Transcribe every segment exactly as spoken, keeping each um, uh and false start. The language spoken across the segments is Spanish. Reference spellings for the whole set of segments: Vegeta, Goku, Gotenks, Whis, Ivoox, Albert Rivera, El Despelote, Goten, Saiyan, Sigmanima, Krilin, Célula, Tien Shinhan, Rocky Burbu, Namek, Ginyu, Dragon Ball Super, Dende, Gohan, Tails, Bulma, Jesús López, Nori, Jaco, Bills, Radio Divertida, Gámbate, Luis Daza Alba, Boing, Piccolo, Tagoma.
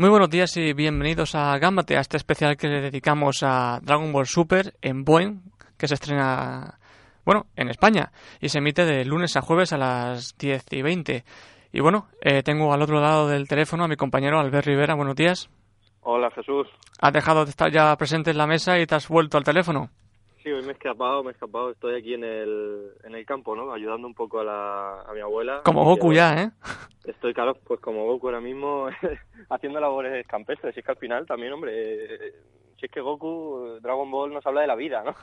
Muy buenos días y bienvenidos a Gámbate, a este especial que le dedicamos a Dragon Ball Super en Boing, que se estrena, bueno, en España, y se emite de lunes a jueves a las diez y veinte. Y bueno, eh, tengo al otro lado del teléfono a mi compañero Albert Rivera. Buenos días. Hola, Jesús. Has dejado de estar ya presente en la mesa y te has vuelto al teléfono. Sí, hoy me he escapado, me he escapado. Estoy aquí en el, en el campo, ¿no? Ayudando un poco a, la, a mi abuela. Como Goku ya, ya, ¿eh? Estoy, claro, pues como Goku ahora mismo, haciendo labores campestres. Si es que al final también, hombre, si es que Goku, Dragon Ball nos habla de la vida, ¿no?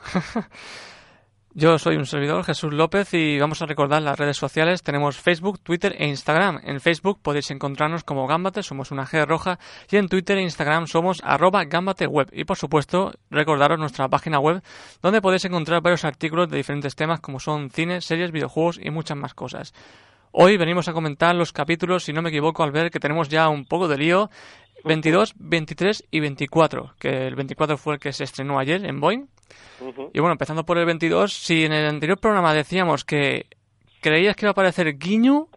Yo soy un servidor, Jesús López, y vamos a recordar las redes sociales. Tenemos Facebook, Twitter e Instagram. En Facebook podéis encontrarnos como Gámbate, somos una G roja, y en Twitter e Instagram somos arroba gámbateweb. Y por supuesto, recordaros nuestra página web, donde podéis encontrar varios artículos de diferentes temas como son cine, series, videojuegos y muchas más cosas. Hoy venimos a comentar los capítulos, si no me equivoco, al ver que tenemos ya un poco de lío, veintidós, veintitrés y veinticuatro, que el veinticuatro fue el que se estrenó ayer en Boing. Uh-huh. Y bueno, empezando por el veintidós, si en el anterior programa decíamos que creías que iba a aparecer Ginyu,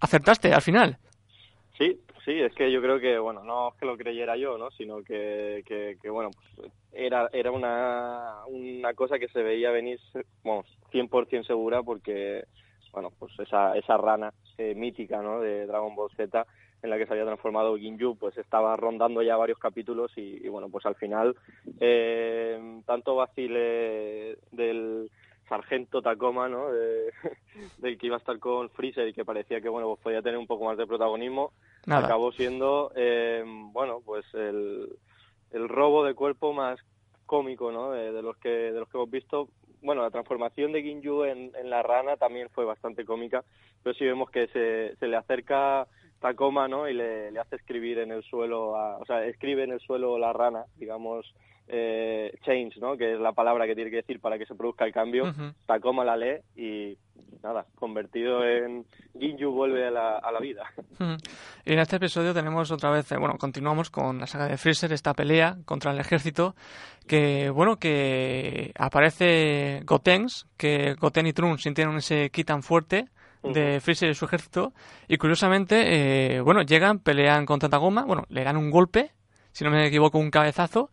acertaste al final. Sí, sí, es que yo creo que, bueno, no es que lo creyera yo, ¿no? Sino que, que, que bueno, pues era era una, una cosa que se veía venir, bueno, cien por ciento segura, porque, bueno, pues esa, esa rana eh, mítica, ¿no?, de Dragon Ball Z, en la que se había transformado Ginyu, pues estaba rondando ya varios capítulos y, y bueno, pues al final, eh, tanto vacile del sargento Tagoma, ¿no?, de, del que iba a estar con Freezer y que parecía que, bueno, pues podía tener un poco más de protagonismo, nada, acabó siendo, eh, bueno, pues el, el robo de cuerpo más cómico, ¿no?, de, de los que de los que hemos visto. Bueno, la transformación de Ginyu en, en la rana también fue bastante cómica, pero sí vemos que se, se le acerca Tagoma, ¿no?, y le, le hace escribir en el suelo, a, o sea, escribe en el suelo la rana, digamos, eh, change, ¿no?, que es la palabra que tiene que decir para que se produzca el cambio. Uh-huh. Tagoma la lee y nada, convertido en Ginyu vuelve a la, a la vida. Uh-huh. Y en este episodio tenemos otra vez, eh, bueno, continuamos con la saga de Freezer, esta pelea contra el ejército, que, bueno, que aparece Gotenks, que Goten y Trunks sintieron ese ki tan fuerte de Freezer y su ejército, y curiosamente, eh, bueno, llegan, pelean contra Tagoma, bueno, le dan un golpe, si no me equivoco, un cabezazo,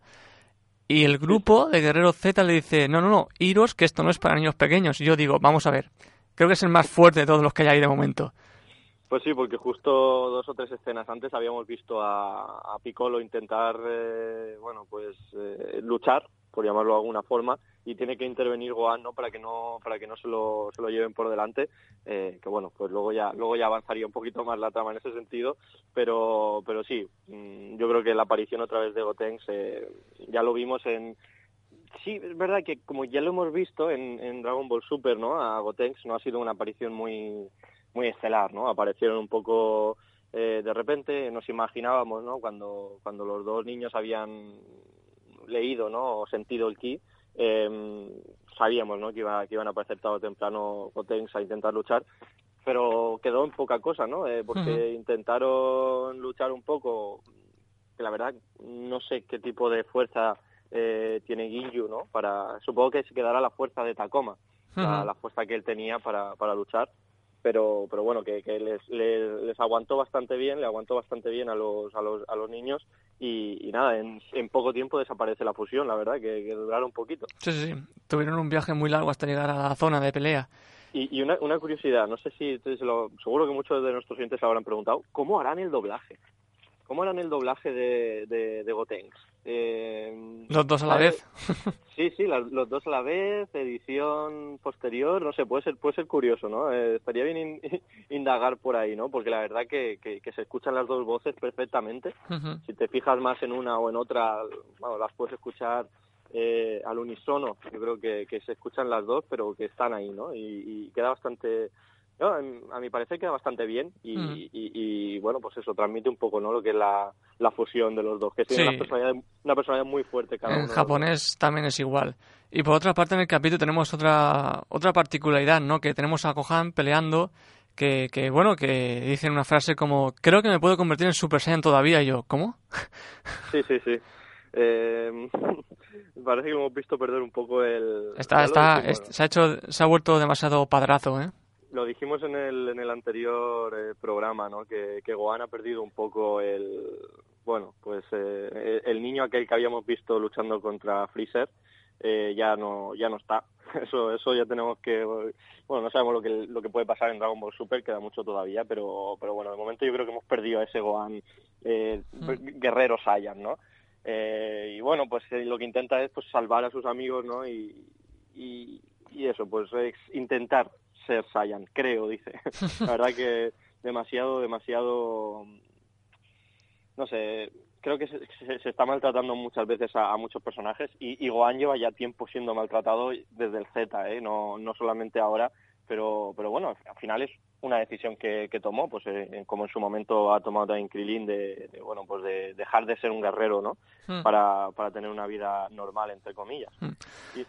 y el grupo de Guerrero Z le dice, no, no, no, iros, que esto no es para niños pequeños. Y yo digo, vamos a ver, creo que es el más fuerte de todos los que hay ahí de momento. Pues sí, porque justo dos o tres escenas antes habíamos visto a, a Piccolo intentar, eh, bueno, pues eh, luchar, por llamarlo de alguna forma, y tiene que intervenir Gohan, ¿no?, para que no para que no se lo se lo lleven por delante, eh, que bueno, pues luego ya luego ya avanzaría un poquito más la trama en ese sentido, pero pero sí, yo creo que la aparición otra vez de Gotenks, eh, ya lo vimos en... Sí, es verdad que como ya lo hemos visto en, en Dragon Ball Super, ¿no?, a Gotenks no ha sido una aparición muy muy estelar, ¿no?, aparecieron un poco eh, de repente, nos imaginábamos, ¿no?, cuando cuando los dos niños habían leído, ¿no?, o sentido el ki, eh, sabíamos, ¿no?, que, iba, que iban a aparecer tarde o temprano Gotenks a intentar luchar, pero quedó en poca cosa, ¿no?, eh, porque uh-huh. intentaron luchar un poco, que la verdad no sé qué tipo de fuerza eh, tiene Ginyu, ¿no?, para, supongo que se quedará la fuerza de Tagoma, uh-huh. la, la fuerza que él tenía para, para luchar, pero pero bueno, que, que les, les, les aguantó bastante bien, le aguantó bastante bien a los a los, a los niños y, y nada, en, en poco tiempo desaparece la fusión, la verdad, que, que duraron un poquito. Sí, sí, sí, tuvieron un viaje muy largo hasta llegar a la zona de pelea. Y, y una, una curiosidad, no sé si, se lo, seguro que muchos de nuestros oyentes se habrán preguntado, ¿cómo harán el doblaje? ¿Cómo harán el doblaje de, de, de Gotenks? Eh, ¿Los dos a la vez? Sí, sí, la, los dos a la vez, edición posterior, no sé, puede ser puede ser curioso, ¿no? Eh, estaría bien in, indagar por ahí, ¿no? Porque la verdad que, que, que se escuchan las dos voces perfectamente. Uh-huh. Si te fijas más en una o en otra, bueno, las puedes escuchar eh, al unísono. Yo creo que, que se escuchan las dos, pero que están ahí, ¿no? Y, y queda bastante... No, a mi parecer queda bastante bien y, mm. y, y, y bueno, pues eso transmite un poco, ¿no?, lo que es la, la fusión de los dos, que tiene sí. una, personalidad, una personalidad muy fuerte cada uno. En japonés también es igual. Y por otra parte, en el capítulo tenemos otra otra particularidad, ¿no?, que tenemos a Gohan peleando, que, que bueno, que dicen una frase como, creo que me puedo convertir en Super Saiyan todavía, y yo, ¿cómo? Sí, sí, sí. Eh, parece que lo hemos visto perder un poco el... Está, está, decimos, ¿no? se, ha hecho, se ha vuelto demasiado padrazo, ¿eh? Lo dijimos en el en el anterior eh, programa, ¿no?, que, que Gohan ha perdido un poco el Bueno, pues eh, el niño aquel que habíamos visto luchando contra Freezer eh, ya no ya no está. Eso eso ya tenemos que... Bueno, no sabemos lo que lo que puede pasar en Dragon Ball Super, queda mucho todavía, pero pero bueno, de momento yo creo que hemos perdido a ese Gohan eh, mm. guerrero Saiyan, ¿no? Eh, y bueno, pues eh, lo que intenta es pues salvar a sus amigos, ¿no? Y, y, y eso, pues es intentar ser Saiyan, creo, dice. La verdad que demasiado, demasiado... no sé, creo que se, se, se está maltratando muchas veces a, a muchos personajes y, y Gohan lleva ya tiempo siendo maltratado desde el Z, ¿eh? no, no solamente ahora, pero pero bueno, al final es una decisión que, que tomó, pues eh, como en su momento ha tomado también Krilin de, de bueno, pues de dejar de ser un guerrero, ¿no? Mm. Para, para tener una vida normal, entre comillas. Mm. Y...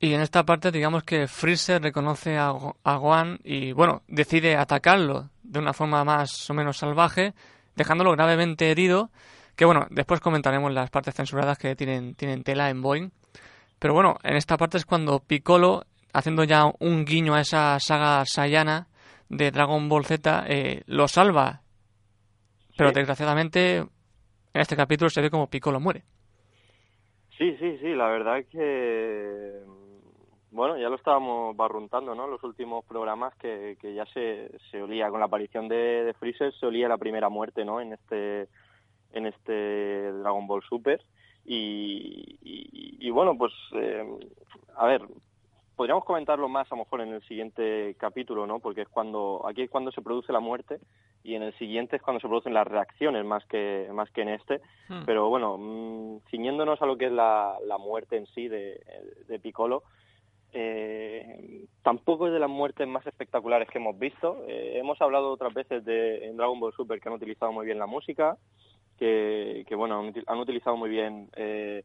Y en esta parte, digamos que Freezer reconoce a, Go- a Gohan y, bueno, decide atacarlo de una forma más o menos salvaje, dejándolo gravemente herido, que, bueno, después comentaremos las partes censuradas que tienen, tienen tela en Boing. Pero, bueno, en esta parte es cuando Piccolo, haciendo ya un guiño a esa saga saiyana de Dragon Ball Z, eh, lo salva. Pero, sí, desgraciadamente, en este capítulo se ve como Piccolo muere. Sí, sí, sí, la verdad que... Bueno, ya lo estábamos barruntando, ¿no? Los últimos programas que, que ya se, se olía, con la aparición de, de Freezer se olía la primera muerte, ¿no? En este en este Dragon Ball Super. Y, y, y bueno, pues, eh, a ver, podríamos comentarlo más a lo mejor en el siguiente capítulo, ¿no? Porque es cuando aquí es cuando se produce la muerte y en el siguiente es cuando se producen las reacciones más que más que en este. Hmm. Pero bueno, mmm, ciñéndonos a lo que es la, la muerte en sí de, de Piccolo, Eh, tampoco es de las muertes más espectaculares que hemos visto. Eh, hemos hablado otras veces de en Dragon Ball Super que han utilizado muy bien la música, que, que bueno, han utilizado muy bien eh,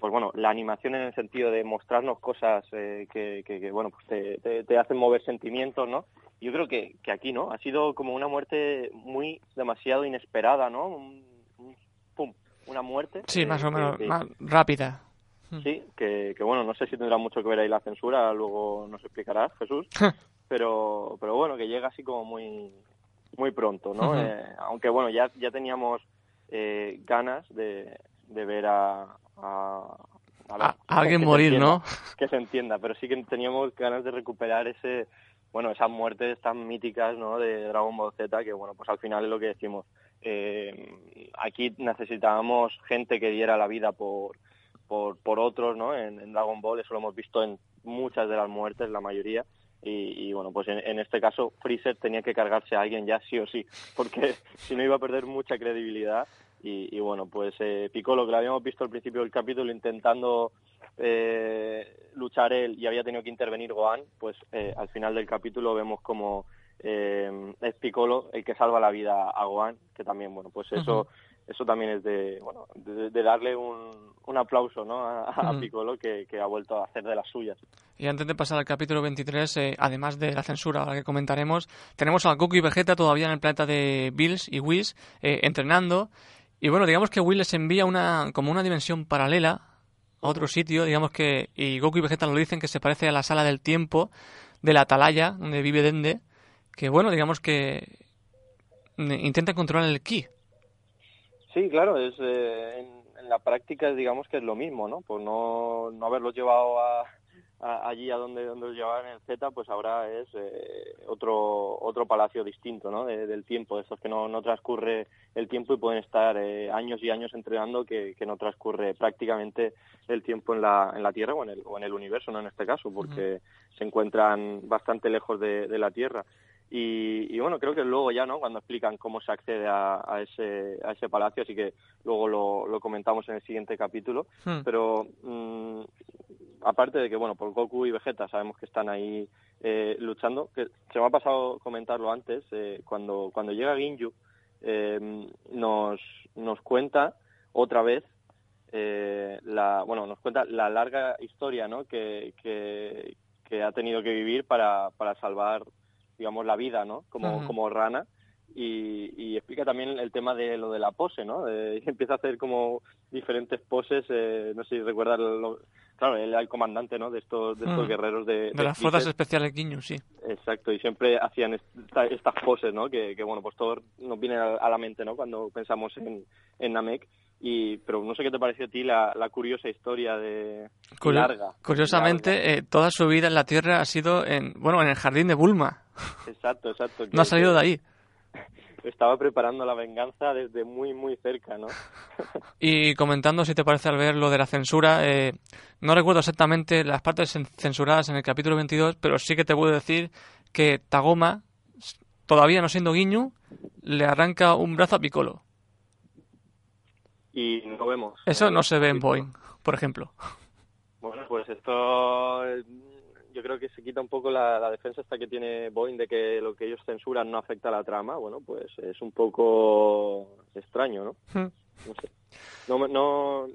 pues bueno, la animación en el sentido de mostrarnos cosas eh, que, que, que bueno, pues te, te, te hacen mover sentimientos, ¿no? Yo creo que, que aquí, ¿no? Ha sido como una muerte muy demasiado inesperada, ¿no? Un, un, pum, una muerte. Sí, eh, más o menos, eh, más rápida. Sí, que, que bueno, no sé si tendrá mucho que ver ahí la censura, luego nos explicarás, Jesús, pero pero bueno, que llega así como muy muy pronto, ¿no? Uh-huh. Eh, aunque bueno, ya ya teníamos eh, ganas de, de ver a... a, a, ver, a alguien morir, entienda, ¿no? Que se entienda, pero sí que teníamos ganas de recuperar ese... Bueno, esas muertes tan míticas, ¿no? De Dragon Ball Z, que bueno, pues al final es lo que decimos. Eh, aquí necesitábamos gente que diera la vida por... Por, por otros, ¿no? En, en Dragon Ball, eso lo hemos visto en muchas de las muertes, la mayoría, y, y bueno, pues en, en este caso Freezer tenía que cargarse a alguien ya sí o sí, porque si no iba a perder mucha credibilidad, y, y bueno, pues eh, Piccolo, que lo habíamos visto al principio del capítulo intentando eh, luchar él y había tenido que intervenir Gohan, pues eh, al final del capítulo vemos como eh, es Piccolo el que salva la vida a Gohan, que también, bueno, pues eso... Uh-huh. Eso también es de bueno de, de darle un, un aplauso, ¿no? a, a Piccolo, que, que ha vuelto a hacer de las suyas. Y antes de pasar al capítulo veintitrés, eh, además de la censura, ahora que comentaremos, tenemos a Goku y Vegeta todavía en el planeta de Bills y Whis, eh, entrenando. Y bueno, digamos que Whis les envía una como una dimensión paralela a otro sitio, digamos que... Y Goku y Vegeta lo dicen que se parece a la sala del tiempo de la atalaya, donde vive Dende, que bueno, digamos que intenta controlar el ki. Sí, claro, es eh, en, en la práctica digamos que es lo mismo, ¿no? Por no, no haberlos llevado a, a, allí a donde, donde los llevaban en el Z, pues ahora es eh, otro otro palacio distinto, ¿no? De, del tiempo, de estos que no, no transcurre el tiempo y pueden estar eh, años y años entrenando, que, que no transcurre prácticamente el tiempo en la en la Tierra o en el, o en el universo, ¿no? En este caso, porque uh-huh. se encuentran bastante lejos de, de la Tierra. Y, y bueno, creo que luego ya, ¿no? Cuando explican cómo se accede a, a ese a ese palacio, así que luego lo, lo comentamos en el siguiente capítulo. Hmm. Pero mmm, aparte de que, bueno, por Goku y Vegeta sabemos que están ahí eh, luchando, que se me ha pasado comentarlo antes, eh, cuando cuando llega Ginyu eh, nos nos cuenta otra vez eh, la bueno nos cuenta la larga historia, ¿no? Que que, que ha tenido que vivir para para salvar digamos la vida, ¿no? Como, uh-huh. como rana Y, y explica también el tema de lo de la pose, ¿no? Eh, empieza a hacer como diferentes poses, eh, no sé si recuerdas, lo, claro, él era el comandante, ¿no? De estos de estos mm. guerreros de... De, de las flotas especiales Ginyu, sí. Exacto, y siempre hacían esta, estas poses, ¿no? Que, que bueno, pues todo nos viene a, a la mente, ¿no? Cuando pensamos en, en Namek. Y, pero no sé qué te pareció a ti la, la curiosa historia de Curio, larga. Curiosamente, larga. Eh, toda su vida en la Tierra ha sido en, bueno, en el jardín de Bulma. Exacto, exacto. No ha salido de ahí. Estaba preparando la venganza desde muy, muy cerca, ¿no? Y comentando, si te parece, al ver lo de la censura, eh, no recuerdo exactamente las partes censuradas en el capítulo veintidós, pero sí que te puedo decir que Tagoma, todavía no siendo Ginyu, le arranca un brazo a Piccolo. Y no vemos. Eso no se ve en Boing, por ejemplo. Bueno, pues esto... yo creo que se quita un poco la, la defensa esta que tiene Boing de que lo que ellos censuran no afecta a la trama. Bueno, pues es un poco extraño, ¿no? No sé. No, no,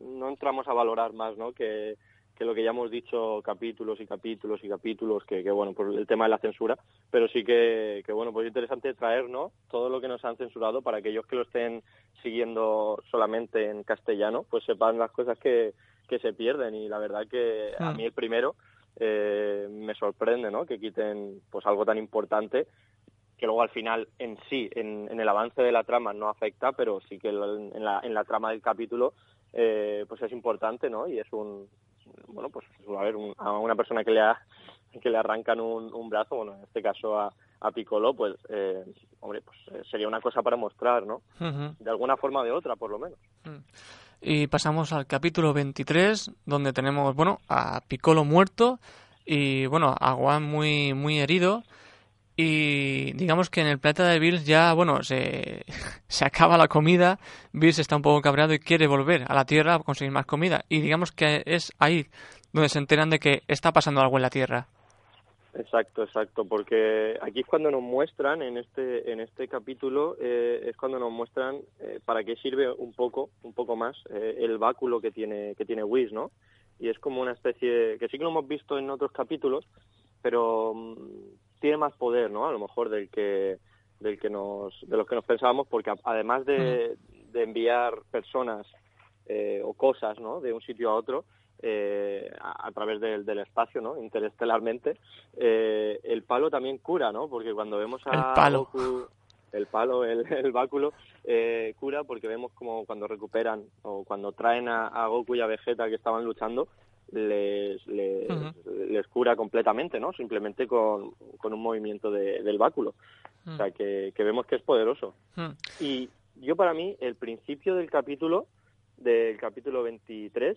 no entramos a valorar más, ¿no? Que, que lo que ya hemos dicho capítulos y capítulos y capítulos, que, que bueno, por el tema de la censura, pero sí que, que bueno, pues interesante traer, ¿no? Todo lo que nos han censurado para aquellos que lo estén siguiendo solamente en castellano, pues sepan las cosas que, que se pierden. Y la verdad que a mí el primero... Eh, me sorprende, ¿no? Que quiten pues algo tan importante que luego al final en sí, en, en el avance de la trama no afecta, pero sí que en la, en la trama del capítulo eh, pues es importante, ¿no? Y es un, bueno, pues a ver, un, a una persona que le ha, que le arrancan un, un brazo, bueno, en este caso a, a Piccolo, pues eh, hombre, pues sería una cosa para mostrar, ¿no? Uh-huh. De alguna forma o de otra, por lo menos. Uh-huh. Y pasamos al capítulo veintitrés, donde tenemos, bueno, a Piccolo muerto y, bueno, a Gohan muy, muy herido. Y digamos que en el planeta de Bills ya, bueno, se, se acaba la comida. Bills está un poco cabreado y quiere volver a la Tierra a conseguir más comida. Y digamos que es ahí donde se enteran de que está pasando algo en la Tierra. Exacto, exacto, porque aquí es cuando nos muestran, en este en este capítulo, eh, es cuando nos muestran eh, para qué sirve un poco un poco más eh, el báculo que tiene que tiene Whis, ¿no? Y es como una especie, que sí que lo hemos visto en otros capítulos, pero mmm, tiene más poder, ¿no? A lo mejor del que del que nos de los que nos pensábamos, porque además de, de enviar personas eh, o cosas, ¿no? De un sitio a otro, Eh, a, a través del, del espacio, ¿no? Interestelarmente, eh, el palo también cura, ¿no? Porque cuando vemos a el palo. Goku, el palo, el, el báculo eh, cura, porque vemos como cuando recuperan o cuando traen a, a Goku y a Vegeta que estaban luchando, les les, uh-huh. les cura completamente, ¿no? Simplemente con, con un movimiento de, del báculo, uh-huh. o sea que, que vemos que es poderoso. Uh-huh. Y yo, para mí, el principio del capítulo del capítulo veintitrés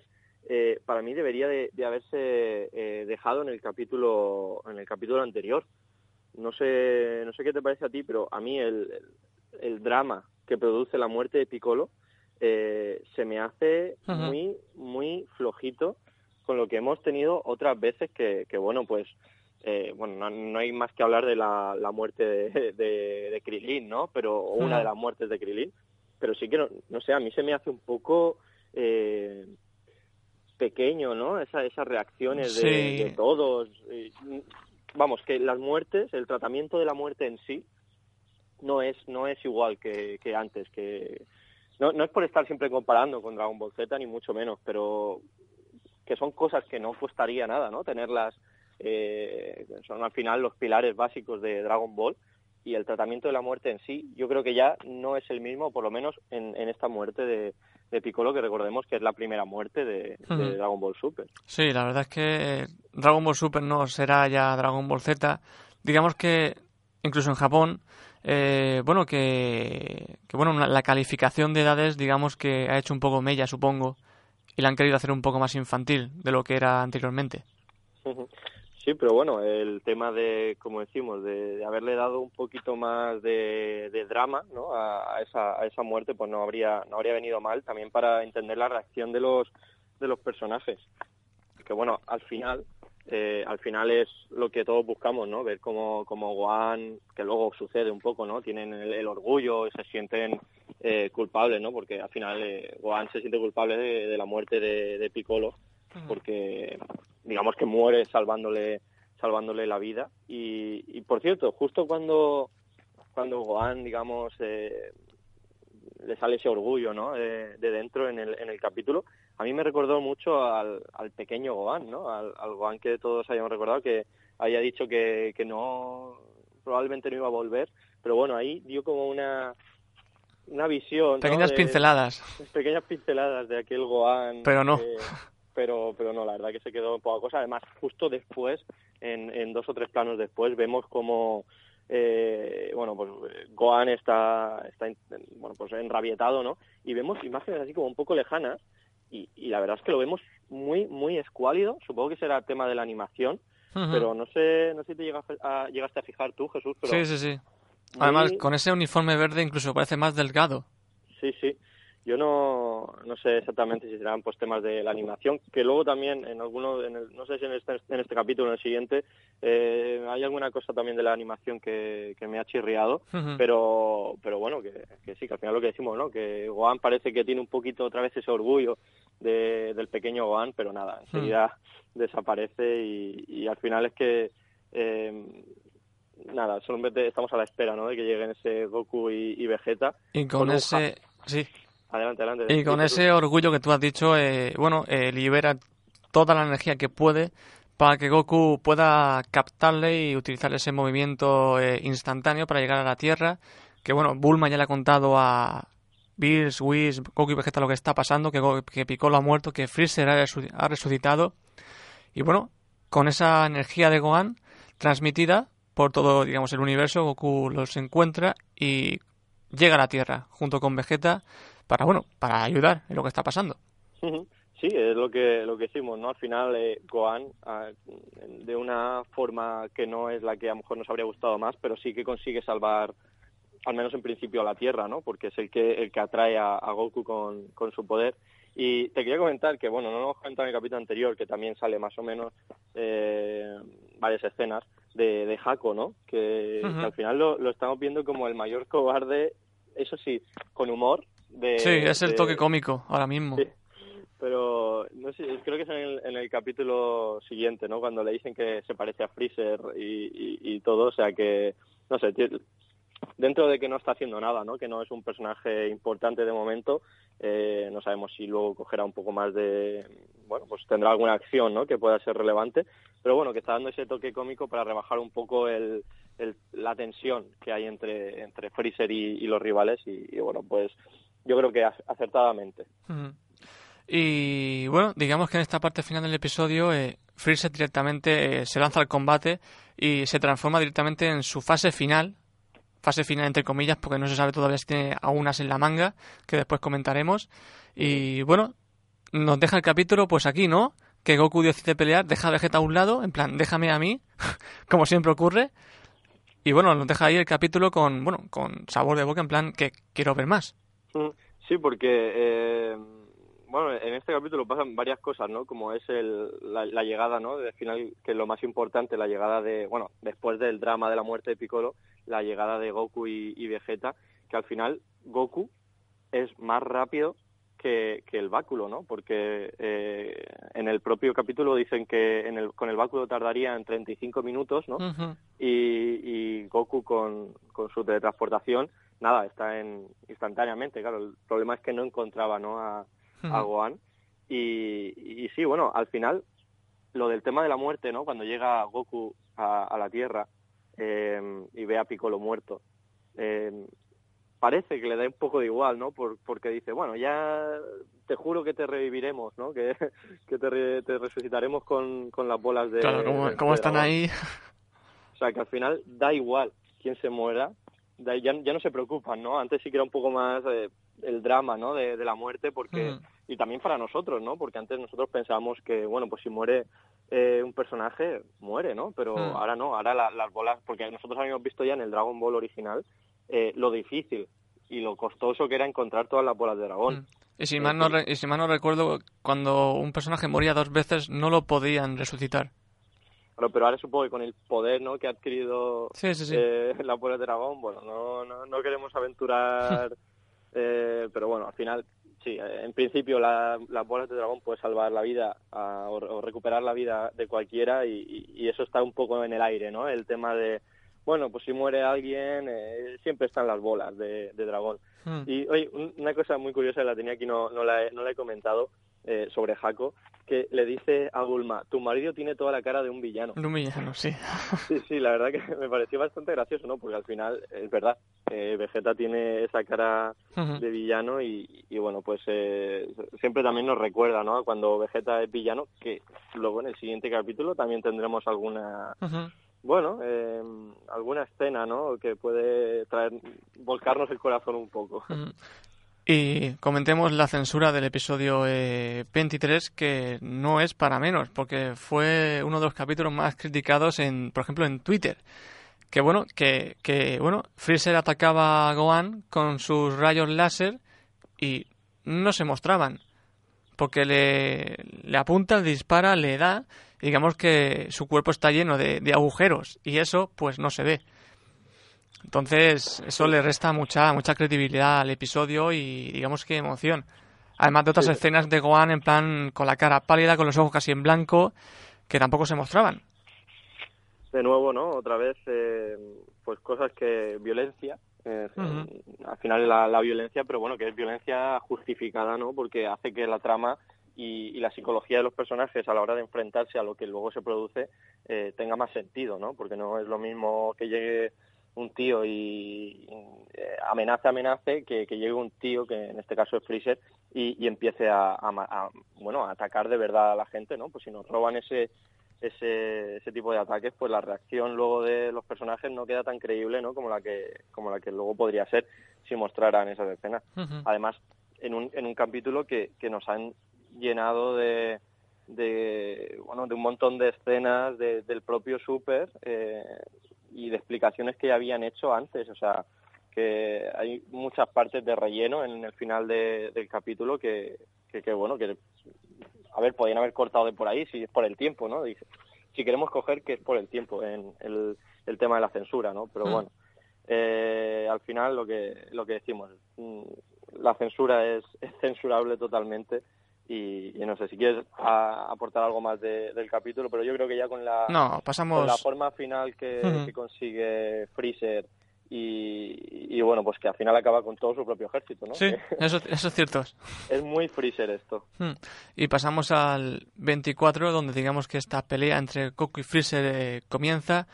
Eh, para mí debería de, de haberse eh, dejado en el capítulo en el capítulo anterior. No sé no sé qué te parece a ti, pero a mí el, el drama que produce la muerte de Piccolo eh, se me hace uh-huh. muy muy flojito con lo que hemos tenido otras veces que, que bueno, pues eh, bueno no, no hay más que hablar de la, la muerte de, de, de Krilin, ¿no? Pero o una uh-huh. de las muertes de Krilin, pero sí que no, no sé, a mí se me hace un poco... Eh, pequeño, ¿no? Esa, esas reacciones sí. de, de todos. Vamos, que las muertes, el tratamiento de la muerte en sí no es no es igual que, que antes. Que no, no es por estar siempre comparando con Dragon Ball Z, ni mucho menos, pero que son cosas que no costaría nada, ¿no? Tenerlas, eh, son al final los pilares básicos de Dragon Ball, y el tratamiento de la muerte en sí, yo creo que ya no es el mismo, por lo menos en, en esta muerte de, de Piccolo, que recordemos que es la primera muerte de, uh-huh. de Dragon Ball Super. Sí, la verdad es que Dragon Ball Super no será ya Dragon Ball Z. Digamos que incluso en Japón, eh, bueno, que, que bueno, la calificación de edades, digamos que ha hecho un poco mella, supongo, y la han querido hacer un poco más infantil de lo que era anteriormente. Uh-huh. Sí, pero bueno, el tema de, como decimos, de, de haberle dado un poquito más de, de drama, ¿no? a, a esa a esa muerte, pues no habría no habría venido mal, también para entender la reacción de los de los personajes. Que bueno, al final eh, al final es lo que todos buscamos, ¿no? Ver cómo cómo Gohan, que luego sucede un poco, ¿no? Tienen el, el orgullo y se sienten eh, culpables, ¿no? Porque al final eh, Gohan se siente culpable de, de la muerte de, de Piccolo, porque digamos que muere salvándole salvándole la vida. Y, y por cierto, justo cuando cuando Gohan, digamos, eh, le sale ese orgullo, ¿no?, de, de dentro en el, en el capítulo. A mí me recordó mucho al, al pequeño Gohan, ¿no?, al, al Gohan que todos hayamos recordado, que había dicho que, que no, probablemente no iba a volver, pero bueno, ahí dio como una... una visión, pequeñas, ¿no?, de, pinceladas pequeñas pinceladas de aquel Gohan, pero no eh, pero pero no la verdad que se quedó poca cosa. Además, justo después, en, en dos o tres planos después, vemos como eh, bueno pues Gohan está está bueno pues enrabietado, ¿no?, y vemos imágenes así como un poco lejanas, y, y la verdad es que lo vemos muy muy escuálido. Supongo que será el tema de la animación, uh-huh. pero no sé no sé si te llegas a, llegaste a fijar tú, Jesús, pero sí sí sí además, con ese uniforme verde incluso parece más delgado. Sí, sí. Yo no, no sé exactamente si serán pues temas de la animación, que luego también en alguno, en el, no sé si en este, en este capítulo o en el siguiente, eh, hay alguna cosa también de la animación que, que me ha chirriado, uh-huh. pero pero bueno, que, que sí, que al final lo que decimos, ¿no?, que Gohan parece que tiene un poquito otra vez ese orgullo de, del pequeño Gohan, pero nada, enseguida uh-huh. desaparece y, y al final es que... Eh, Nada, solamente estamos a la espera, ¿no?, de que lleguen ese Goku y, y Vegeta. Y con, con ese... Sí. Adelante, adelante. Y con sí, ese tú. orgullo que tú has dicho, eh, bueno, eh, libera toda la energía que puede para que Goku pueda captarle y utilizar ese movimiento eh, instantáneo para llegar a la Tierra. Que bueno, Bulma ya le ha contado a Bills, Whis, Goku y Vegeta lo que está pasando, que, Go- que Piccolo ha muerto, que Freezer ha, resu- ha resucitado. Y bueno, con esa energía de Gohan transmitida por todo, digamos, el universo, Goku los encuentra y llega a la Tierra junto con Vegeta para, bueno, para ayudar en lo que está pasando. Sí, es lo que lo que hicimos, ¿no? Al final, eh, Gohan, eh, de una forma que no es la que a lo mejor nos habría gustado más, pero sí que consigue salvar, al menos en principio, a la Tierra, ¿no? Porque es el que el que atrae a, a Goku con, con su poder. Y te quería comentar que, bueno, no lo hemos comentado en el capítulo anterior, que también sale más o menos eh, varias escenas de, de Jaco, ¿no? Que, uh-huh. que al final lo, lo estamos viendo como el mayor cobarde, eso sí, con humor. De, sí, es el de, toque cómico ahora mismo. Sí. Pero no sé, creo que es en el, en el capítulo siguiente, ¿no? Cuando le dicen que se parece a Freezer y, y, y todo, o sea que, no sé, t- dentro de que no está haciendo nada, ¿no?, que no es un personaje importante de momento, eh, no sabemos si luego cogerá un poco más de... Bueno, pues tendrá alguna acción, ¿no?, que pueda ser relevante, pero bueno, que está dando ese toque cómico para rebajar un poco el, el, la tensión que hay entre, entre Freezer y, y los rivales, y, y bueno, pues yo creo que acertadamente. Uh-huh. Y bueno, digamos que en esta parte final del episodio... Eh... Freezer directamente eh, se lanza al combate y se transforma directamente en su fase final, fase final entre comillas, porque no se sabe todavía si tiene aún as en la manga, que después comentaremos. Y bueno, nos deja el capítulo pues aquí, ¿no? Que Goku decide pelear, deja a Vegeta a un lado, en plan, déjame a mí, como siempre ocurre. Y bueno, nos deja ahí el capítulo con, bueno, con sabor de boca, en plan, que quiero ver más. Sí, porque... Eh... Bueno, en este capítulo pasan varias cosas, ¿no? Como es el, la, la llegada, ¿no?, al final, que es lo más importante, la llegada de... Bueno, después del drama de la muerte de Piccolo, la llegada de Goku y, y Vegeta, que al final Goku es más rápido que, que el báculo, ¿no? Porque eh, en el propio capítulo dicen que en el, con el báculo tardaría en treinta y cinco minutos, ¿no? Uh-huh. Y, y Goku con, con su teletransportación, nada, está en instantáneamente. Claro, el problema es que no encontraba, ¿no?, a... a Gohan. Y, y sí, bueno, al final lo del tema de la muerte, ¿no?, cuando llega Goku a, a la Tierra eh, y ve a Piccolo muerto, eh, parece que le da un poco de igual, ¿no?, Por, porque dice, bueno, ya te juro que te reviviremos, ¿no?, que, que te, te resucitaremos con, con las bolas de... Claro, como, como están ahí. O sea, que al final da igual quién se muera, da, ya, ya no se preocupan, ¿no? Antes sí que era un poco más... Eh, el drama, ¿no?, de, de la muerte, porque mm. y también para nosotros, ¿no?, porque antes nosotros pensábamos que, bueno, pues si muere eh, un personaje, muere, ¿no?, pero mm. ahora no, ahora la, las bolas, porque nosotros habíamos visto ya en el Dragon Ball original eh, lo difícil y lo costoso que era encontrar todas las bolas de dragón. Mm. Y si mal no re- y si mal no recuerdo, cuando un personaje moría dos veces no lo podían resucitar. Pero, pero ahora supongo que con el poder, ¿no?, que ha adquirido sí, sí, sí. Eh, la bola de dragón, bueno, no, no, no queremos aventurar... Eh, pero bueno, al final, sí, en principio la, las bolas de dragón puede salvar la vida a, o, o recuperar la vida de cualquiera, y, y, y eso está un poco en el aire, ¿no? El tema de, bueno, pues si muere alguien, eh, siempre están las bolas de, de dragón. Hmm. Y, oye, un, una cosa muy curiosa, la tenía aquí, no, no, la, he, no la he comentado, eh, sobre Jaco, que le dice a Bulma, tu marido tiene toda la cara de un villano. De un villano, sí. Sí, sí, la verdad que me pareció bastante gracioso, ¿no? Porque al final, es verdad, eh, Vegeta tiene esa cara uh-huh. de villano y, y bueno, pues eh, siempre también nos recuerda, ¿no? Cuando Vegeta es villano, que luego en el siguiente capítulo también tendremos alguna... Uh-huh. Bueno, eh, alguna escena, ¿no? Que puede traer, volcarnos el corazón un poco. Y comentemos la censura del episodio eh, veintitrés, que no es para menos, porque fue uno de los capítulos más criticados, en, por ejemplo, en Twitter. Que bueno, que, que bueno, Freezer atacaba a Gohan con sus rayos láser y no se mostraban, porque le, le apunta, le dispara, le da... Digamos que su cuerpo está lleno de, de agujeros y eso pues no se ve. Entonces eso le resta mucha mucha credibilidad al episodio y digamos que emoción. Además de otras sí. escenas de Gohan en plan con la cara pálida, con los ojos casi en blanco, que tampoco se mostraban. De nuevo, ¿no? Otra vez eh, pues cosas que... violencia. Eh, uh-huh. Al final la, la violencia, pero bueno, que es violencia justificada, ¿no? Porque hace que la trama... Y, y la psicología de los personajes a la hora de enfrentarse a lo que luego se produce eh, tenga más sentido, ¿no? Porque no es lo mismo que llegue un tío y eh, amenace, amenace, que, que llegue un tío, que en este caso es Freezer, y, y empiece a, a, a, bueno, a atacar de verdad a la gente, ¿no? Pues si nos roban ese, ese, ese tipo de ataques, pues la reacción luego de los personajes no queda tan creíble, ¿no? Como la que, como la que luego podría ser si mostraran esas escenas. Uh-huh. Además, en un, en un capítulo que, que nos han llenado de, de bueno de un montón de escenas de, del propio Super eh, y de explicaciones que ya habían hecho antes, o sea que hay muchas partes de relleno en el final de, del capítulo que, que, que bueno que a ver, podían haber cortado de por ahí si es por el tiempo, ¿no? Dice, si queremos coger que es por el tiempo en el, el tema de la censura, ¿no? Pero bueno, eh, al final lo que lo que decimos, la censura es, es censurable totalmente. Y, y no sé si quieres a, aportar algo más de, del capítulo, pero yo creo que ya con la, no, pasamos... con la forma final que, uh-huh. que consigue Freezer y, y bueno, pues que al final acaba con todo su propio ejército, ¿no? Sí, eso, eso es cierto. Es muy Freezer esto. Uh-huh. Y pasamos al veinticuatro, donde digamos que esta pelea entre Goku y Freezer eh, comienza.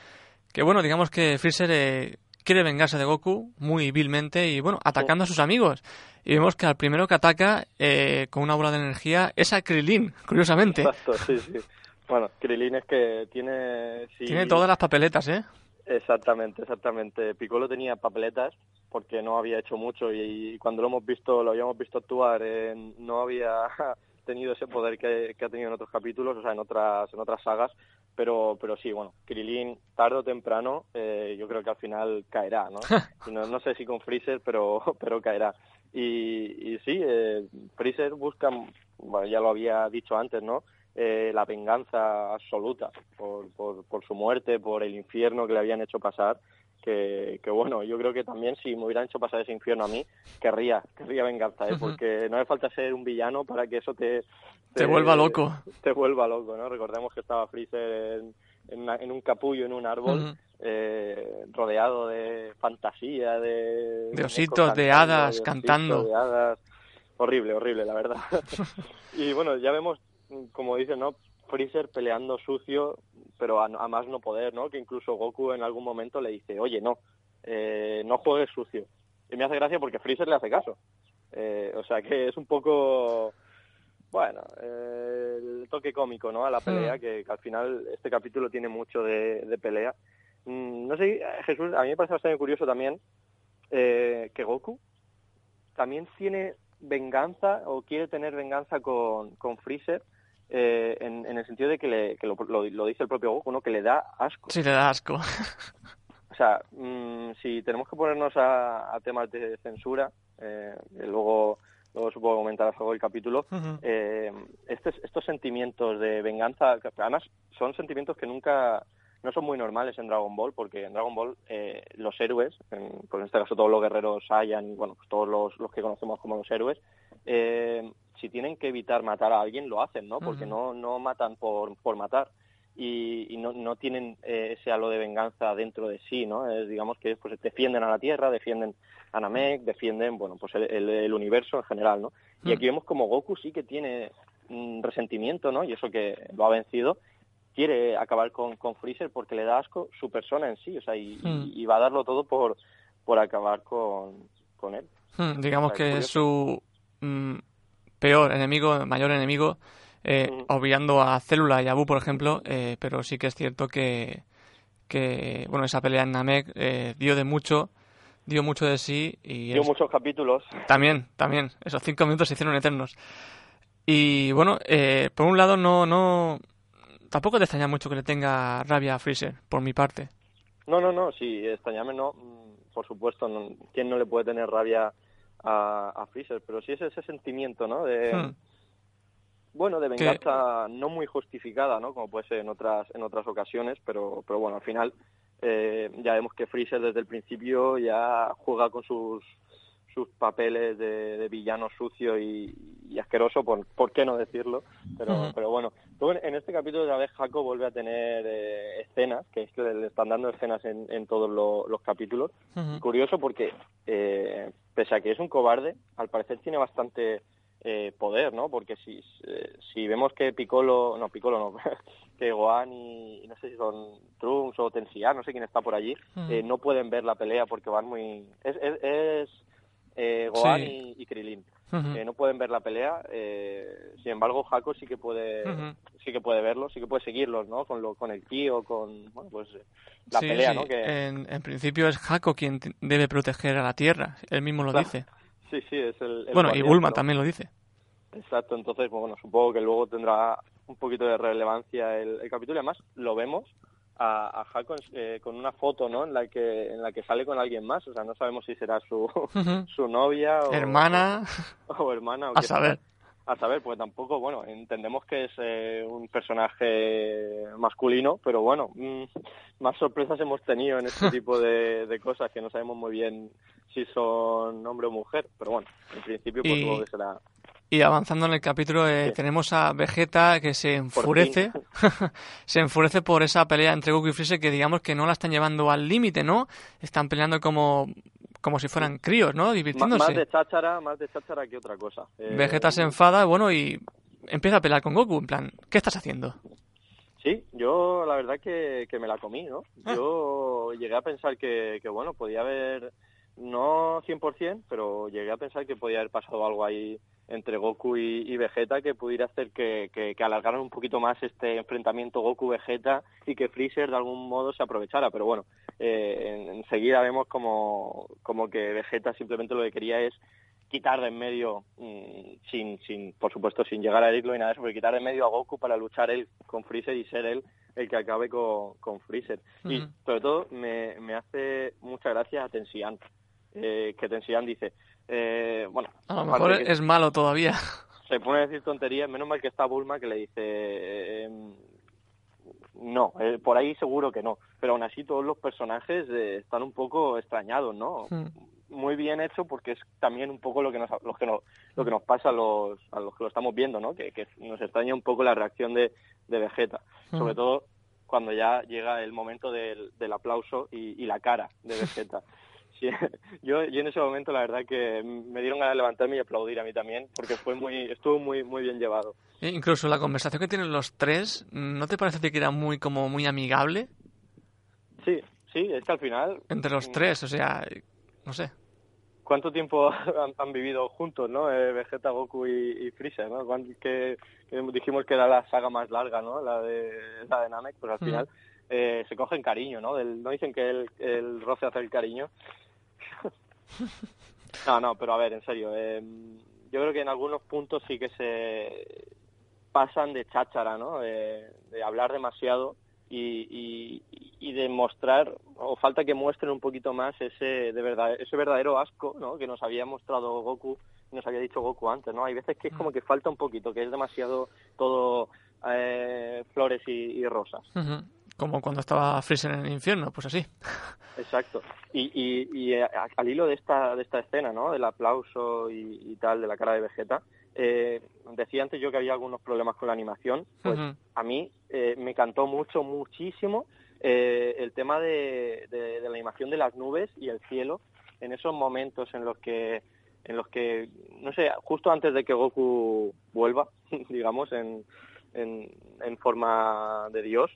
Que bueno, digamos que Freezer... Eh, quiere vengarse de Goku muy vilmente y bueno, atacando a sus amigos, y vemos que al primero que ataca eh, con una bola de energía es a Krilin, curiosamente. Exacto, sí, sí. Bueno, Krilin es que tiene... Sí, tiene todas las papeletas, ¿eh? Exactamente, exactamente. Piccolo tenía papeletas porque no había hecho mucho y, y cuando lo hemos visto, lo habíamos visto actuar, eh, no había tenido ese poder que, que ha tenido en otros capítulos, o sea, en otras, en otras sagas. Pero, pero sí, bueno, Krilin tarde o temprano eh, yo creo que al final caerá, ¿no? No, no sé si con Freezer, pero, pero caerá. Y, y sí, eh, Freezer busca, bueno, ya lo había dicho antes, ¿no? Eh, la venganza absoluta por, por, por su muerte, por el infierno que le habían hecho pasar. Que, que bueno, yo creo que también si me hubieran hecho pasar ese infierno a mí, querría, querría venganza, ¿eh? Porque no hace falta ser un villano para que eso te... Te, te vuelva loco. Te vuelva loco, ¿no? Recordemos que estaba Freezer en, en, una, en un capullo, en un árbol, uh-huh. eh, rodeado de fantasía, de... De ositos, de hadas, de ositos, cantando. De hadas. Horrible, horrible, la verdad. Y bueno, ya vemos, como dices, ¿no? Freezer peleando sucio, pero a, a más no poder, ¿no? Que incluso Goku en algún momento le dice, oye, no, eh, no juegues sucio. Y me hace gracia porque Freezer le hace caso. Eh, o sea que es un poco, bueno, eh, el toque cómico, ¿no? A la pelea, sí. que, que al final este capítulo tiene mucho de, de pelea. Mm, no sé, Jesús, a mí me parece bastante curioso también eh, que Goku también tiene venganza o quiere tener venganza con, con Freezer. Eh, en, en el sentido de que, le, que lo, lo, lo dice el propio Goku, ¿no? Que le da asco. Sí, le da asco. O sea, mmm, si tenemos que ponernos a, a temas de censura, eh, luego, luego supongo que comentarás algo del capítulo, uh-huh. eh, estos, estos sentimientos de venganza, que además son sentimientos que nunca... no son muy normales en Dragon Ball, porque en Dragon Ball eh, los héroes, en, pues en este caso todos los guerreros Saiyan, bueno, pues todos los, los que conocemos como los héroes, eh, si tienen que evitar matar a alguien, lo hacen, ¿no? Porque uh-huh. no, no matan por, por matar. y, y no, no tienen eh, ese halo de venganza dentro de sí, ¿no? Es, digamos que pues, defienden a la Tierra, defienden a Namek, defienden, bueno, pues el, el, el universo en general, ¿no? Y aquí vemos como Goku sí que tiene un resentimiento, ¿no? Y eso que lo ha vencido, quiere acabar con, con Freezer porque le da asco su persona en sí, o sea, y, mm. y va a darlo todo por, por acabar con, con él. Mm, digamos o sea, que es su mm, peor enemigo, mayor enemigo, eh, mm. obviando a Célula y a Boo, por ejemplo, eh, pero sí que es cierto que, que bueno, esa pelea en Namek eh, dio de mucho, dio mucho de sí. Y dio es... muchos capítulos. También, también, esos cinco minutos se hicieron eternos. Y bueno, eh, por un lado no... no... Tampoco te extraña mucho que le tenga rabia a Freezer, por mi parte. No, no, no, sí, extrañarme no, por supuesto, no, ¿quién no le puede tener rabia a, a Freezer? Pero sí es ese sentimiento, ¿no? De, hmm. Bueno, de venganza que... no muy justificada, ¿no? Como puede ser en otras en otras ocasiones, pero, pero bueno, al final eh, ya vemos que Freezer desde el principio ya juega con sus sus papeles de, de villano sucio y, y asqueroso, por, por qué no decirlo, pero uh-huh. pero bueno. Luego en, en este capítulo otra vez Jaco vuelve a tener eh, escenas, que es que le están dando escenas en, en todos lo, los capítulos. Uh-huh. Curioso porque, eh, pese a que es un cobarde, al parecer tiene bastante eh, poder, ¿no? Porque si eh, si vemos que Piccolo, no, Piccolo no, que Gohan y no sé si son Trunks o Tensia, no sé quién está por allí, uh-huh. eh, no pueden ver la pelea porque van muy... es, es, es... Eh, Gohan sí. y, y Krilin uh-huh. eh, no pueden ver la pelea, eh, sin embargo Jaco sí que puede uh-huh. sí que puede verlos, sí que puede seguirlos, ¿no? Con lo, con el ki o con bueno, pues la sí, pelea, sí. ¿no? Que... En, en principio es Jaco quien t- debe proteger a la Tierra, él mismo lo claro. dice. Sí, sí, es el, el bueno guardián, y Bulma ¿no? también lo dice. Exacto, entonces bueno, supongo que luego tendrá un poquito de relevancia el, el capítulo, y además lo vemos a, a Jaco eh, con una foto, ¿no? En la que en la que sale con alguien más, o sea, no sabemos si será su uh-huh. su novia o hermana o, o hermana o a saber sea. A saber, pues tampoco, bueno, entendemos que es eh, un personaje masculino, pero bueno, mmm, más sorpresas hemos tenido en este tipo de, de cosas que no sabemos muy bien si son hombre o mujer, pero bueno, en principio pues luego que será. Y avanzando en el capítulo, eh, sí. tenemos a Vegeta que se enfurece, se enfurece por esa pelea entre Goku y Freezer, que digamos que no la están llevando al límite, ¿no? Están peleando como, como si fueran críos, ¿no? Divirtiéndose. Más de cháchara, más de cháchara que otra cosa. Eh... Vegeta se enfada, bueno, y empieza a pelear con Goku, en plan, ¿qué estás haciendo? Sí, yo la verdad que, que me la comí, ¿no? Ah. Yo llegué a pensar que, que bueno, podía haber, no cien por ciento, pero llegué a pensar que podía haber pasado algo ahí entre Goku y, y Vegeta que pudiera hacer que, que, que alargaran un poquito más este enfrentamiento Goku-Vegeta y que Freezer de algún modo se aprovechara. Pero bueno, eh, enseguida en vemos como, como que Vegeta simplemente lo que quería es quitar de en medio, mmm, sin sin por supuesto sin llegar a herirlo y nada de eso, pero quitar de en medio a Goku para luchar él con Freezer y ser él el que acabe con, con Freezer. Uh-huh. Y sobre todo me, me hace muchas gracias a Tien Shinhan, eh, que Tien Shinhan dice... Eh, bueno, a lo mejor es malo todavía. Se pone a decir tonterías, menos mal que está Bulma que le dice eh, no, eh, por ahí seguro que no, pero aún así todos los personajes eh, están un poco extrañados, ¿no? Mm. Muy bien hecho, porque es también un poco lo que nos lo que nos, lo que nos pasa a los a los que lo estamos viendo, ¿no? Que, que nos extraña un poco la reacción de, de Vegeta, mm. sobre todo cuando ya llega el momento del, del aplauso y, y la cara de Vegeta. Sí. Yo, yo en ese momento la verdad que me dieron ganas de levantarme y aplaudir a mí también, porque fue muy estuvo muy muy bien llevado. E incluso la conversación que tienen los tres, ¿no te parece que era muy como muy amigable? Sí, sí, es que al final entre los tres, o sea, no sé. ¿Cuánto tiempo han, han vivido juntos, no? Eh, Vegeta, Goku y, y Freezer, ¿no? Que, que dijimos que era la saga más larga, ¿no? La de la de Namek, pues al mm. final eh, se cogen cariño, ¿no? Del, no dicen que el, el roce hace el cariño. No, no, pero a ver, en serio, eh, yo creo que en algunos puntos sí que se pasan de cháchara, ¿no? De, de hablar demasiado y, y, y de mostrar, o falta que muestren un poquito más ese de verdad, ese verdadero asco, ¿no? Que nos había mostrado Goku, nos había dicho Goku antes, ¿no? Hay veces que es como que falta un poquito, que es demasiado todo eh, flores y, y rosas. Uh-huh. Como cuando estaba Freezer en el infierno, pues así. Exacto. Y, y, y al hilo de esta de esta escena, ¿no? Del aplauso y, y tal, de la cara de Vegeta, Eh, decía antes yo que había algunos problemas con la animación, pues uh-huh. a mí eh, me encantó mucho, muchísimo eh, el tema de, de, de la animación de las nubes y el cielo en esos momentos en los que, en los que no sé, justo antes de que Goku vuelva, digamos, en, en, en forma de Dios.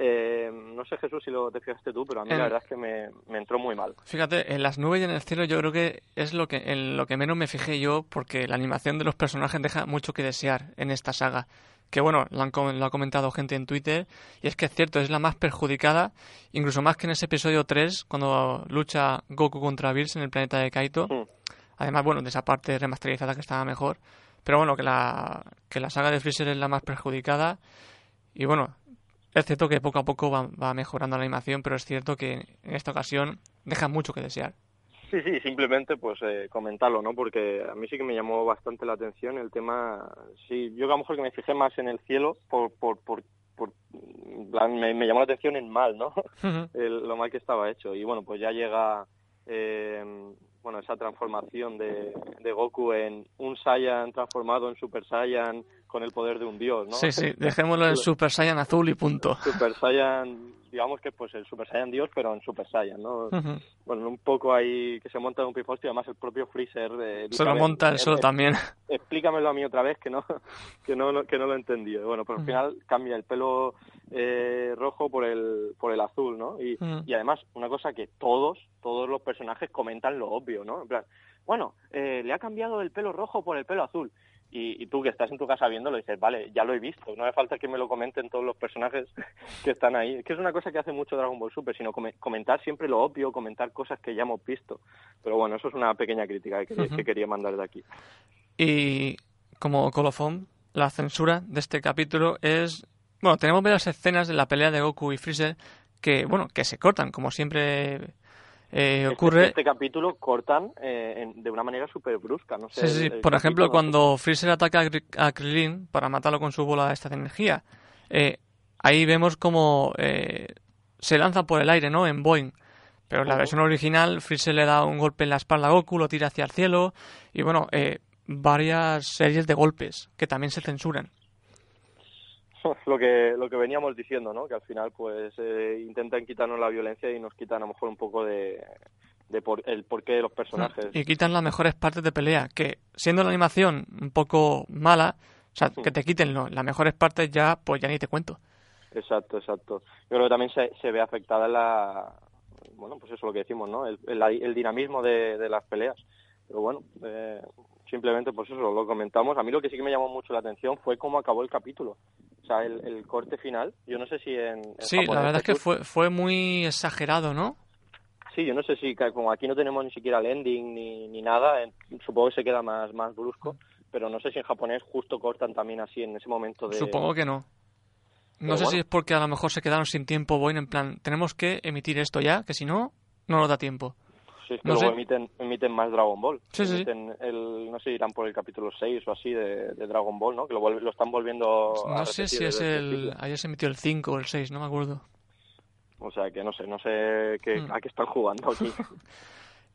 Eh, no sé, Jesús, si lo te fijaste tú, pero a mí eh, la verdad es que me, me entró muy mal. Fíjate, en las nubes y en el cielo yo creo que es lo que en lo que menos me fijé yo, porque la animación de los personajes deja mucho que desear en esta saga. Que bueno, lo, han, lo ha comentado gente en Twitter, y es que es cierto, es la más perjudicada, incluso más que en ese episodio tres, cuando lucha Goku contra Bills en el planeta de Kaito. Mm. Además, bueno, de esa parte remasterizada que estaba mejor. Pero bueno, que la, que la saga de Freezer es la más perjudicada, y bueno... Es cierto que poco a poco va, va mejorando la animación, pero es cierto que en esta ocasión deja mucho que desear. Sí, sí, simplemente pues eh, comentarlo, ¿no? Porque a mí sí que me llamó bastante la atención el tema... Sí, yo a lo mejor que me fijé más en el cielo, por, por, por, por me, me llamó la atención en mal, ¿no? Uh-huh. El, lo mal que estaba hecho. Y bueno, pues ya llega eh, bueno esa transformación de, de Goku en un Saiyan transformado en Super Saiyan... con el poder de un dios, ¿no? Sí, sí, dejémoslo en Super Saiyan azul y punto. Super Saiyan, digamos que pues el Super Saiyan Dios, pero en Super Saiyan, ¿no? Uh-huh. Bueno, un poco ahí que se monta en un pifostio, y además el propio Freezer... Eh, se lo monta él solo eh, también. Explícamelo a mí otra vez, que no que no, que no lo he entendido. Bueno, pero al uh-huh. final cambia el pelo eh, rojo por el por el azul, ¿no? Y, uh-huh. y además, una cosa que todos, todos los personajes comentan lo obvio, ¿no? En plan, bueno, eh, le ha cambiado el pelo rojo por el pelo azul. Y, y tú que estás en tu casa viéndolo dices, vale, ya lo he visto, no hace falta que me lo comenten todos los personajes que están ahí. Es que es una cosa que hace mucho Dragon Ball Super, sino com- comentar siempre lo obvio, comentar cosas que ya hemos visto. Pero bueno, eso es una pequeña crítica que, uh-huh. que quería mandar de aquí. Y como colofón, la censura de este capítulo es... Bueno, tenemos varias escenas de la pelea de Goku y Freezer que, bueno, que se cortan, como siempre... Eh, ocurre... este, este capítulo cortan eh, en, de una manera súper brusca, no sé. Sí, sí, el, el por ejemplo, no... cuando Freezer ataca a Krilin para matarlo con su bola esta de energía, eh, ahí vemos como eh, se lanza por el aire, ¿no? En Boing. Pero en la uh-huh. versión original, Freezer le da un golpe en la espalda a Goku, lo tira hacia el cielo, y bueno, eh, varias series de golpes que también se censuran. Lo que lo que veníamos diciendo, ¿no? Que al final pues eh, intentan quitarnos la violencia y nos quitan a lo mejor un poco de, de por, el porqué de los personajes. Y quitan las mejores partes de pelea, que siendo la animación un poco mala, o sea, sí. que te quiten ¿no? las mejores partes ya, pues ya ni te cuento. Exacto, exacto. Yo creo que también se, se ve afectada la... Bueno, pues eso es lo que decimos, ¿no? El, el, el dinamismo de, de las peleas. Pero bueno... Eh... Simplemente, pues eso, lo comentamos. A mí lo que sí que me llamó mucho la atención fue cómo acabó el capítulo. O sea, el, el corte final. Yo no sé si en... en sí, Japón, la verdad es que fue, fue muy exagerado, ¿no? Sí, yo no sé si, como aquí no tenemos ni siquiera el ending ni, ni nada, eh, supongo que se queda más, más brusco, pero no sé si en japonés justo cortan también así en ese momento de... Supongo que no. No pero sé bueno. si es porque a lo mejor se quedaron sin tiempo, Boing, en plan, tenemos que emitir esto ya, que si no, no nos da tiempo. Sí, es que no luego emiten, emiten más Dragon Ball. Sí, sí. Emiten el, no sé, irán por el capítulo seis o así de, de Dragon Ball, ¿no? Que lo, lo están volviendo no a... No sé si es el... el ayer se emitió el cinco o el seis, no me acuerdo. O sea, que no sé, no sé qué, mm. a qué están jugando aquí.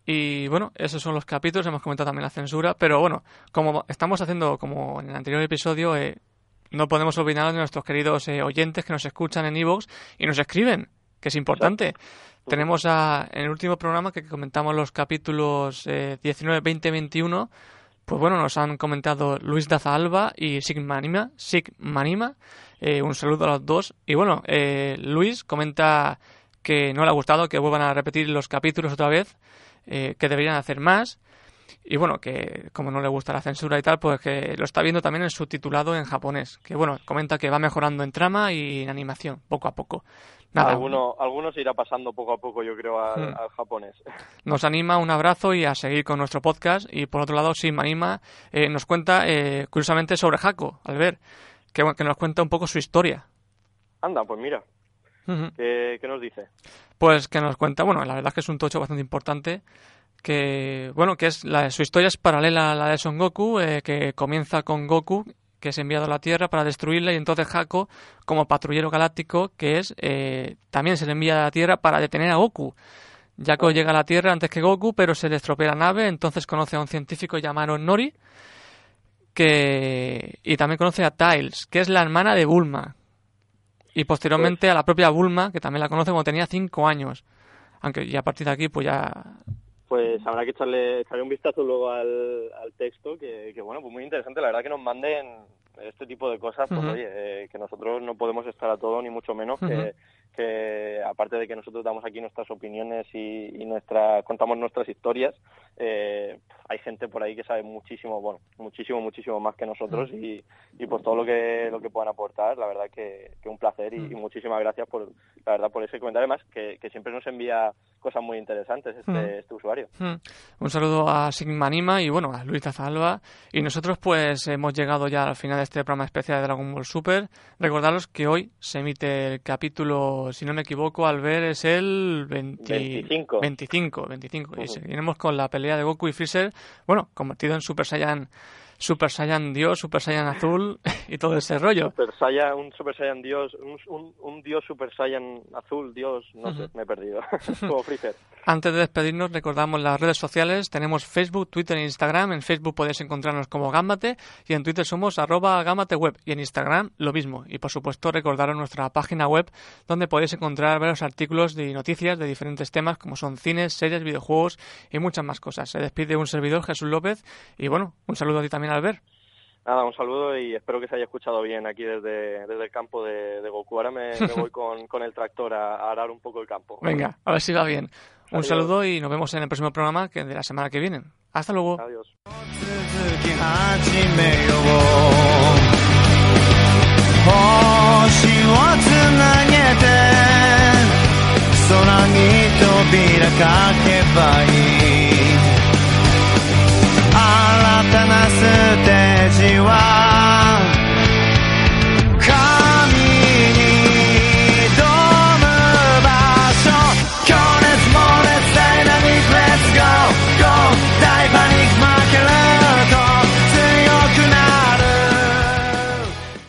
Y bueno, esos son los capítulos, hemos comentado también la censura, pero bueno, como estamos haciendo, como en el anterior episodio, eh, no podemos olvidar de nuestros queridos eh, oyentes que nos escuchan en Ivoox y nos escriben, que es importante. Exacto. Tenemos a, en el último programa que comentamos los capítulos eh, diecinueve, veinte, veintiuno, pues bueno, nos han comentado Luis Daza Alba y Sigmanima, Sigmanima eh, un saludo a los dos. Y bueno, eh, Luis comenta que no le ha gustado que vuelvan a repetir los capítulos otra vez, eh, que deberían hacer más, y bueno, que como no le gusta la censura y tal, pues que lo está viendo también en subtitulado en japonés, que bueno, comenta que va mejorando en trama y en animación, poco a poco. Nada. Alguno, alguno se irá pasando poco a poco, yo creo, al, mm. al japonés. Nos anima, un abrazo y a seguir con nuestro podcast. Y por otro lado, sí, me anima, eh, nos cuenta, eh, curiosamente, sobre Jaco, Albert, que, que nos cuenta un poco su historia. Anda, pues mira, uh-huh. ¿Qué, ¿qué nos dice? Pues que nos cuenta, bueno, la verdad es que es un tocho bastante importante, que, bueno, que es la, su historia es paralela a la de Son Goku, eh, que comienza con Goku... que es enviado a la Tierra para destruirla, y entonces Jaco, como patrullero galáctico que es, eh, también se le envía a la Tierra para detener a Goku. Jaco llega a la Tierra antes que Goku, pero se le estropea la nave, entonces conoce a un científico llamado Nori, que y también conoce a Tails, que es la hermana de Bulma, y posteriormente a la propia Bulma, que también la conoce cuando tenía cinco años, aunque ya a partir de aquí pues ya... Pues habrá que echarle, echarle un vistazo luego al, al texto, que, que bueno, pues muy interesante, la verdad que nos manden este tipo de cosas, pues uh-huh. oye, eh, que nosotros no podemos estar a todo, ni mucho menos, uh-huh. que, que aparte de que nosotros damos aquí nuestras opiniones y, y nuestra, contamos nuestras historias, eh, hay gente por ahí que sabe muchísimo, bueno, muchísimo, muchísimo más que nosotros, uh-huh. y, y pues todo lo que lo que puedan aportar, la verdad que, que un placer, y, uh-huh. y muchísimas gracias por, la verdad, por ese comentario, además, que, que siempre nos envía cosas muy interesantes este, uh-huh. este usuario. Hmm. Un saludo a Sigmanima y bueno, a Luis Daza Alba. Y nosotros pues hemos llegado ya al final de este programa especial de Dragon Ball Super. Recordaros que hoy se emite el capítulo, si no me equivoco, al ver es el veinte... veinticinco. veinticinco, veinticinco. Uh-huh. Y seguiremos con la pelea de Goku y Freezer, bueno, convertido en Super Saiyan, Super Saiyan Dios, Super Saiyan Azul y todo ese rollo. Super Saiyan, un Super Saiyan Dios, un, un, un Dios Super Saiyan Azul, Dios, no uh-huh. sé, me he perdido. Como Freezer. Antes de despedirnos, recordamos las redes sociales. Tenemos Facebook, Twitter e Instagram. En Facebook podéis encontrarnos como Gámbate y en Twitter somos arroba GámbateWeb y en Instagram lo mismo. Y por supuesto, recordaros nuestra página web donde podéis encontrar varios artículos y noticias de diferentes temas como son cines, series, videojuegos y muchas más cosas. Se despide un servidor, Jesús López, y bueno, un saludo a ti también, Albert. Nada, un saludo y espero que se haya escuchado bien aquí desde, desde el campo de, de Goku. Ahora me, me voy con, con el tractor a, a arar un poco el campo. Venga, a ver si va bien. Adiós. Un saludo y nos vemos en el próximo programa que de la semana que viene. Hasta luego. Adiós.